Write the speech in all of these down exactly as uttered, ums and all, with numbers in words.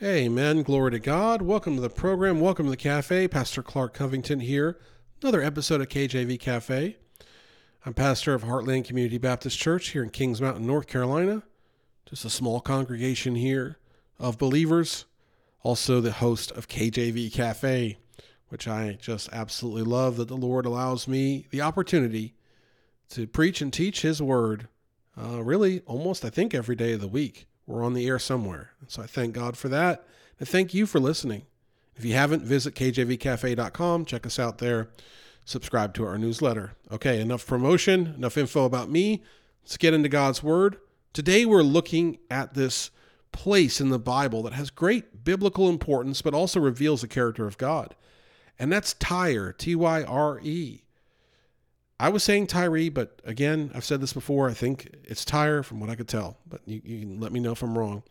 Amen. Glory to God. Welcome to the program. Welcome to the cafe. Pastor Clark Covington here. Another episode of K J V Cafe. I'm pastor of Heartland Community Baptist Church here in Kings Mountain, North Carolina. Just a small congregation here of believers. Also the host of K J V Cafe, which I just absolutely love that the Lord allows me the opportunity to preach and teach His Word. Uh, really, almost, I think, every day of the week. We're on the air somewhere. So I thank God for that. And thank you for listening. If you haven't, visit k j v cafe dot com. Check us out there. Subscribe to our newsletter. Okay, enough promotion, enough info about me. Let's get into God's Word. Today we're looking at this place in the Bible that has great biblical importance, but also reveals the character of God. And that's Tyre, T Y R E. I was saying Tyre, but again, I've said this before. I think it's Tyre from what I could tell, but you, you can let me know if I'm wrong.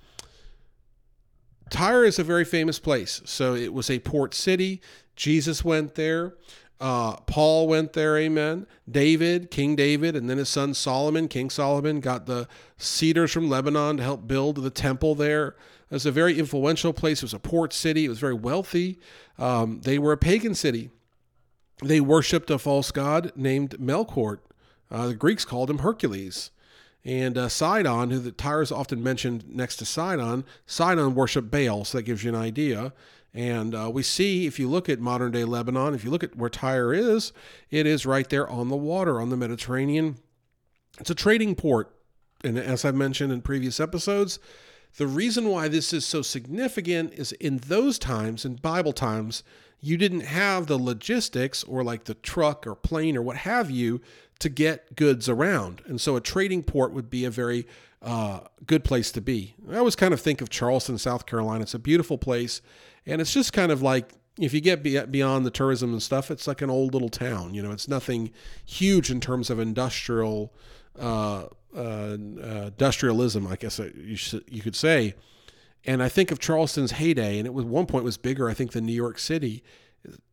Tyre is a very famous place. So it was a port city. Jesus went there. Uh, Paul went there. Amen. David, King David, and then his son Solomon, King Solomon, got the cedars from Lebanon to help build the temple there. It was a very influential place. It was a port city. It was very wealthy. Um, they were a pagan city. They worshipped a false god named Melqart. Uh, the Greeks called him Hercules. And uh, Sidon, who the Tyre is often mentioned next to Sidon, Sidon worshipped Baal, so that gives you an idea. And uh, we see, if you look at modern-day Lebanon, if you look at where Tyre is, it is right there on the water, on the Mediterranean. It's a trading port. And as I've mentioned in previous episodes, the reason why this is so significant is in those times, in Bible times, you didn't have the logistics or like the truck or plane or what have you to get goods around. And so a trading port would be a very uh, good place to be. I always kind of think of Charleston, South Carolina. It's a beautiful place. And it's just kind of like, if you get beyond the tourism and stuff, it's like an old little town. You know, it's nothing huge in terms of industrial uh, uh, uh, industrialism, I guess you should, you could say. And I think of Charleston's heyday, and it was one point was bigger, I think, than New York City.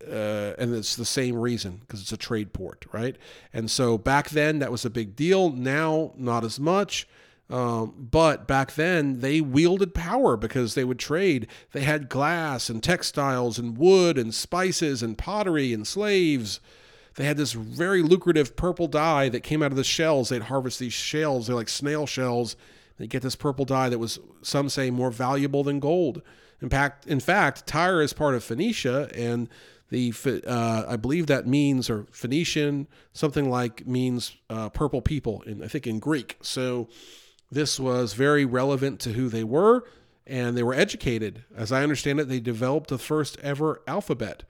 Uh, and it's the same reason, because it's a trade port, right? And so back then, that was a big deal. Now, not as much. Um, but back then, they wielded power because they would trade. They had glass and textiles and wood and spices and pottery and slaves. They had this very lucrative purple dye that came out of the shells. They'd harvest these shells. They're like snail shells. They get this purple dye that was, some say, more valuable than gold. In fact, in fact, Tyre is part of Phoenicia, and the uh, I believe that means, or Phoenician, something like means uh, purple people, in, I think in Greek. So this was very relevant to who they were, and they were educated. As I understand it, they developed the first ever alphabet.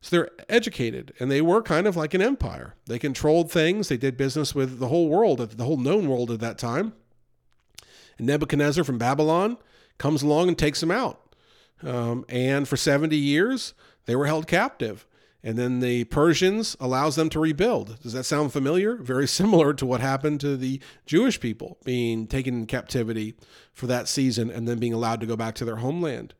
So they're educated, and they were kind of like an empire. They controlled things. They did business with the whole world, the whole known world at that time. Nebuchadnezzar from Babylon comes along and takes them out. Um, and for seventy years, they were held captive. And then the Persians allows them to rebuild. Does that sound familiar? Very similar to what happened to the Jewish people being taken in captivity for that season and then being allowed to go back to their homeland.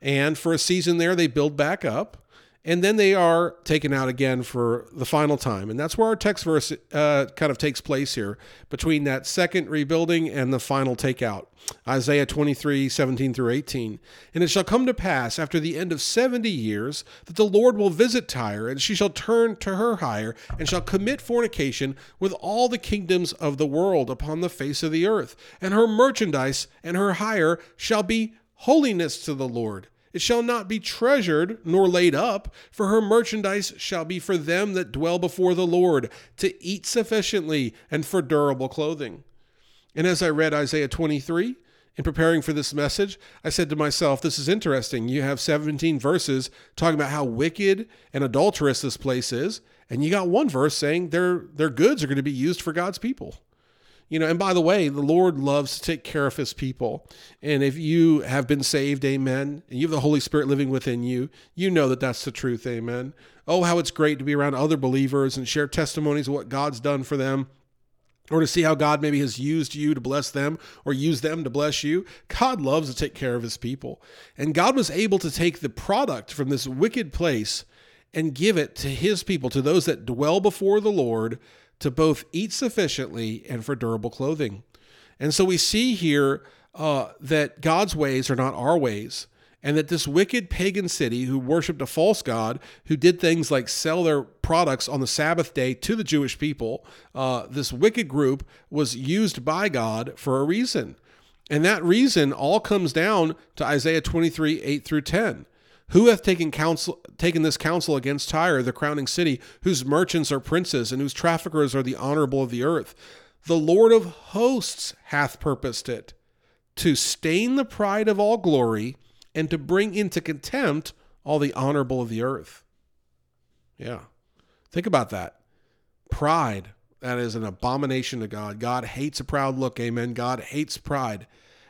And for a season there, they build back up. And then they are taken out again for the final time. And that's where our text verse uh, kind of takes place here, between that second rebuilding and the final takeout. Isaiah twenty-three, seventeen through eighteen. And it shall come to pass after the end of seventy years that the Lord will visit Tyre, and she shall turn to her hire, and shall commit fornication with all the kingdoms of the world upon the face of the earth. And her merchandise and her hire shall be holiness to the Lord. It shall not be treasured nor laid up, for her merchandise shall be for them that dwell before the Lord, to eat sufficiently and for durable clothing. And as I read Isaiah twenty-three, in preparing for this message, I said to myself, this is interesting. You have seventeen verses talking about how wicked and adulterous this place is, and you got one verse saying their, their goods are going to be used for God's people. You know, and by the way, the Lord loves to take care of his people. And if you have been saved, amen, and you have the Holy Spirit living within you, you know that that's the truth, amen. Oh, how it's great to be around other believers and share testimonies of what God's done for them, or to see how God maybe has used you to bless them or use them to bless you. God loves to take care of his people. And God was able to take the product from this wicked place and give it to his people, to those that dwell before the Lord, to both eat sufficiently and for durable clothing. And so we see here uh, that God's ways are not our ways, and that this wicked pagan city who worshiped a false god, who did things like sell their products on the Sabbath day to the Jewish people, uh, this wicked group was used by God for a reason. And that reason all comes down to Isaiah twenty-three, eight through ten. Who hath taken counsel, taken this counsel against Tyre, the crowning city, whose merchants are princes and whose traffickers are the honorable of the earth? The Lord of hosts hath purposed it, to stain the pride of all glory and to bring into contempt all the honorable of the earth. Yeah. Think about that. Pride, that is an abomination to God. God hates a proud look. Amen. God hates pride.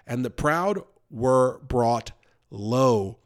And the proud were brought low.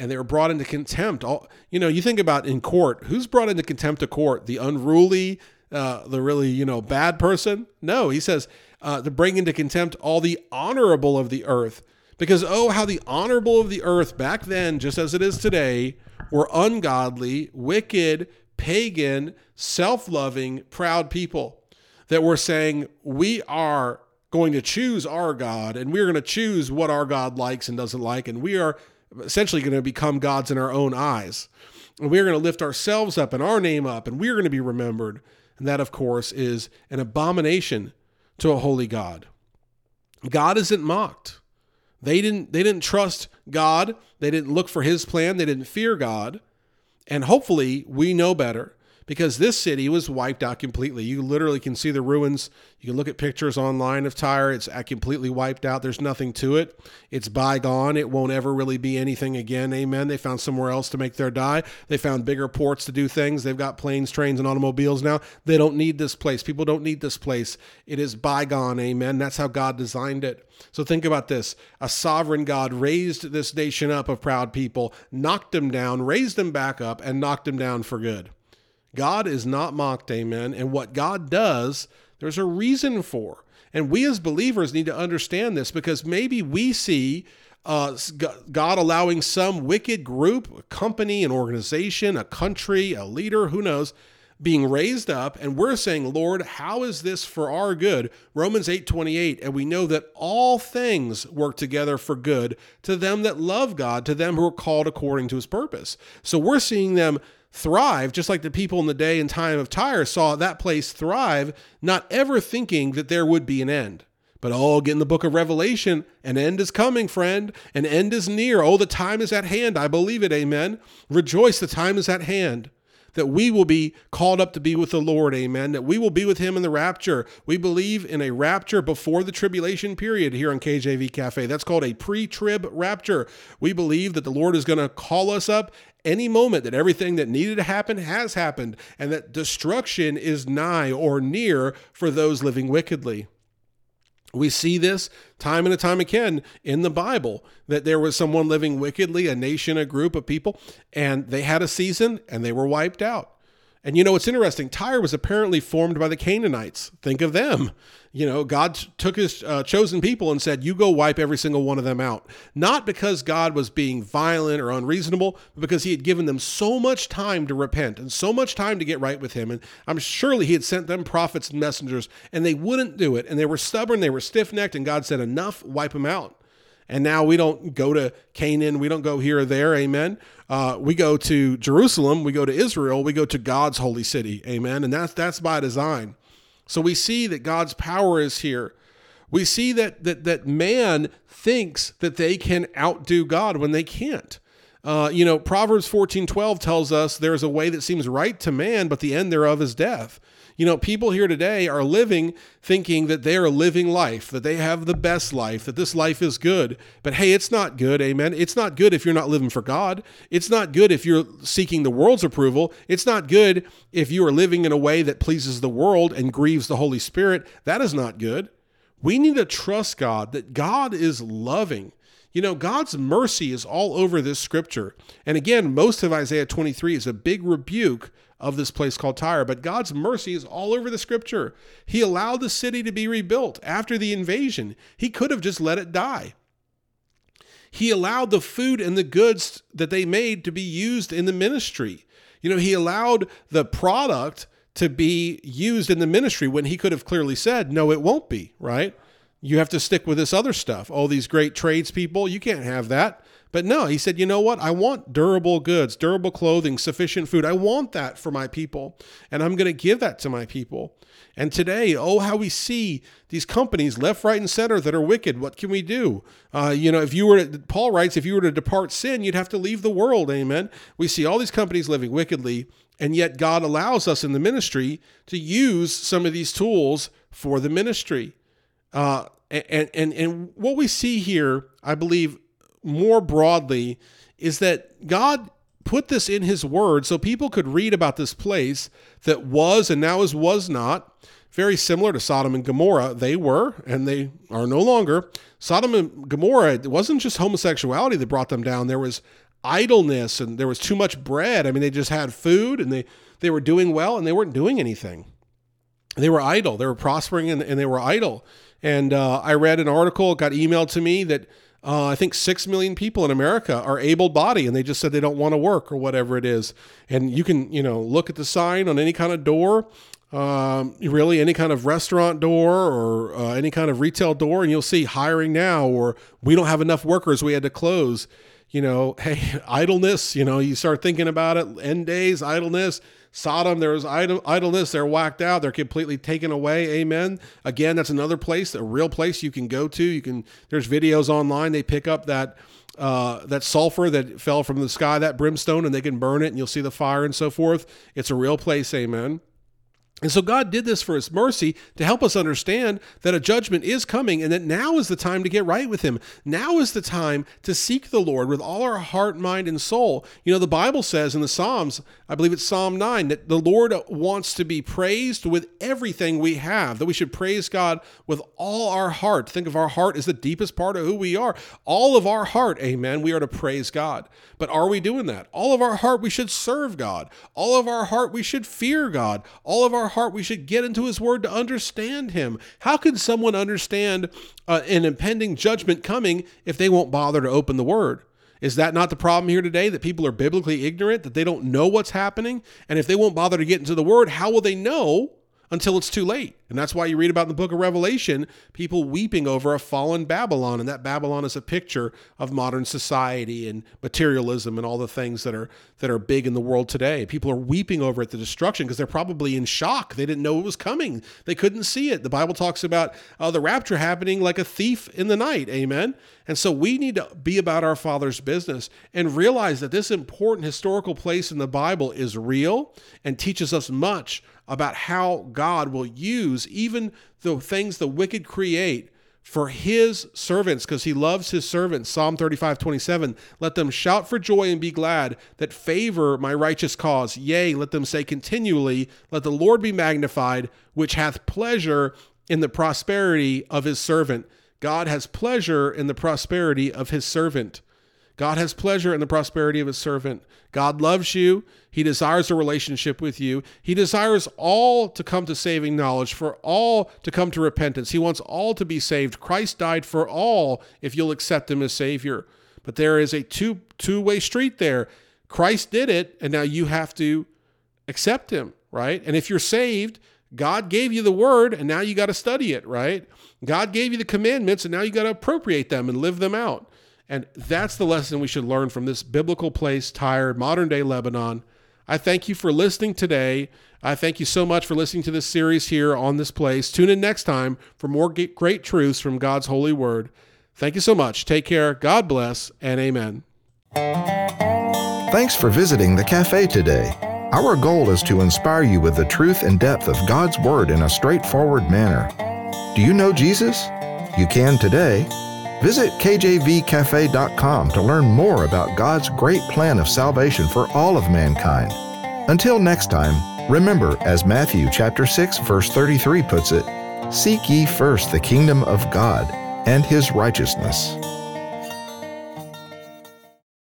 And they were brought into contempt. All, you know, you think about in court, who's brought into contempt of court? The unruly, uh, the really, you know, bad person? No, he says uh, to bring into contempt all the honorable of the earth. Because, oh, how the honorable of the earth back then, just as it is today, were ungodly, wicked, pagan, self-loving, proud people that were saying, we are going to choose our God, and we're going to choose what our God likes and doesn't like, and we are essentially going to become gods in our own eyes. And we're going to lift ourselves up and our name up, and we're going to be remembered. And that, of course, is an abomination to a holy God. God isn't mocked. They didn't, they didn't trust God. They didn't look for his plan. They didn't fear God. And hopefully we know better, because this city was wiped out completely. You literally can see the ruins. You can look at pictures online of Tyre. It's completely wiped out. There's nothing to it. It's bygone. It won't ever really be anything again. Amen. They found somewhere else to make their dye. They found bigger ports to do things. They've got planes, trains, and automobiles now. They don't need this place. People don't need this place. It is bygone. Amen. That's how God designed it. So think about this. A sovereign God raised this nation up of proud people, knocked them down, raised them back up, and knocked them down for good. God is not mocked, amen. And what God does, there's a reason for. And we as believers need to understand this, because maybe we see uh, God allowing some wicked group, a company, an organization, a country, a leader, who knows, being raised up. And we're saying, Lord, how is this for our good? Romans eight twenty-eight, and we know that all things work together for good to them that love God, to them who are called according to his purpose. So we're seeing them thrive, just like the people in the day and time of Tyre saw that place thrive, not ever thinking that there would be an end. But oh, get in the book of Revelation, an end is coming, friend. An end is near. Oh, the time is at hand. I believe it, amen. Rejoice, the time is at hand, that we will be called up to be with the Lord, amen, that we will be with him in the rapture. We believe in a rapture before the tribulation period here on K J V Cafe. That's called a pre-trib rapture. We believe that the Lord is going to call us up any moment, that everything that needed to happen has happened, and that destruction is nigh or near for those living wickedly. We see this time and time again in the Bible, that there was someone living wickedly, a nation, a group of people, and they had a season and they were wiped out. And you know, it's interesting. Tyre was apparently formed by the Canaanites. Think of them. You know, God took his uh, chosen people and said, you go wipe every single one of them out. Not because God was being violent or unreasonable, but because he had given them so much time to repent and so much time to get right with him. And I'm surely he had sent them prophets and messengers, and they wouldn't do it. And they were stubborn. They were stiff-necked. And God said, enough, wipe them out. And now we don't go to Canaan. We don't go here or there. Amen. Uh, we go to Jerusalem. We go to Israel. We go to God's holy city. Amen. And that's, that's by design. So we see that God's power is here. We see that, that, that man thinks that they can outdo God when they can't. Uh, you know, Proverbs fourteen twelve tells us there is a way that seems right to man, but the end thereof is death. You know, people here today are living thinking that they are living life, that they have the best life, that this life is good. But hey, it's not good. Amen. It's not good if you're not living for God. It's not good if you're seeking the world's approval. It's not good if you are living in a way that pleases the world and grieves the Holy Spirit. That is not good. We need to trust God, that God is loving. You know, God's mercy is all over this scripture. And again, most of Isaiah twenty-three is a big rebuke of this place called Tyre, but God's mercy is all over the scripture. He allowed the city to be rebuilt after the invasion. He could have just let it die. He allowed the food and the goods that they made to be used in the ministry. You know, he allowed the product to be used in the ministry when he could have clearly said, no, it won't be, right? You have to stick with this other stuff. All these great tradespeople, you can't have that. But no, he said, you know what? I want durable goods, durable clothing, sufficient food. I want that for my people, and I'm going to give that to my people. And today, oh, how we see these companies left, right, and center that are wicked. What can we do? Uh, you know, if you were to, Paul writes, if you were to depart sin, you'd have to leave the world. Amen. We see all these companies living wickedly, and yet God allows us in the ministry to use some of these tools for the ministry. Uh, and, and, and what we see here, I believe more broadly, is that God put this in his word so people could read about this place that was and now is was not, very similar to Sodom and Gomorrah. They were, and they are no longer. Sodom and Gomorrah, it wasn't just homosexuality that brought them down. There was idleness and there was too much bread. I mean, they just had food and they, they were doing well and they weren't doing anything. They were idle. They were prospering and, and they were idle. And uh, I read an article, got emailed to me, that uh, I think six million people in America are able-bodied, and they just said they don't want to work or whatever it is. And you can, you know, look at the sign on any kind of door, um, really any kind of restaurant door or uh, any kind of retail door, and you'll see hiring now, or we don't have enough workers, we had to close. You know, hey, idleness, you know, you start thinking about it, end days, idleness. Sodom, there was idleness. They're whacked out. They're completely taken away. Amen. Again, that's another place, a real place you can go to. You can. There's videos online. They pick up that uh, that sulfur that fell from the sky, that brimstone, and they can burn it, and you'll see the fire and so forth. It's a real place. Amen. And so God did this for his mercy to help us understand that a judgment is coming and that now is the time to get right with him. Now is the time to seek the Lord with all our heart, mind, and soul. You know, the Bible says in the Psalms, I believe it's Psalm nine, that the Lord wants to be praised with everything we have, that we should praise God with all our heart. Think of our heart as the deepest part of who we are. All of our heart, amen, we are to praise God. But are we doing that? All of our heart, we should serve God. All of our heart, we should fear God. All of our heart, we should get into his word to understand him. How can someone understand uh, an impending judgment coming if they won't bother to open the word? Is that not the problem here today, that people are biblically ignorant, that they don't know what's happening? And if they won't bother to get into the word, how will they know until it's too late? And that's why you read about in the book of Revelation, people weeping over a fallen Babylon. And that Babylon is a picture of modern society and materialism and all the things that are that are big in the world today. People are weeping over at the destruction because they're probably in shock. They didn't know it was coming. They couldn't see it. The Bible talks about uh, the rapture happening like a thief in the night. Amen. And so we need to be about our Father's business and realize that this important historical place in the Bible is real and teaches us much about how God will use even the things the wicked create for his servants, because he loves his servants. Psalm thirty-five twenty-seven, let them shout for joy and be glad that favor my righteous cause. Yea, let them say continually, let the Lord be magnified, which hath pleasure in the prosperity of his servant. God has pleasure in the prosperity of his servant. God has pleasure in the prosperity of his servant. God loves you. He desires a relationship with you. He desires all to come to saving knowledge, for all to come to repentance. He wants all to be saved. Christ died for all if you'll accept him as Savior. But there is a two, two-way street there. Christ did it, and now you have to accept him, right? And if you're saved, God gave you the word, and now you got to study it, right? God gave you the commandments, and now you got to appropriate them and live them out. And that's the lesson we should learn from this biblical place, Tyre, modern-day Lebanon. I thank you for listening today. I thank you so much for listening to this series here on this place. Tune in next time for more great truths from God's holy word. Thank you so much. Take care. God bless, and amen. Thanks for visiting the cafe today. Our goal is to inspire you with the truth and depth of God's Word in a straightforward manner. Do you know Jesus? You can today. Visit k j v cafe dot com to learn more about God's great plan of salvation for all of mankind. Until next time, remember, as Matthew chapter six, verse thirty-three puts it, "Seek ye first the kingdom of God and His righteousness."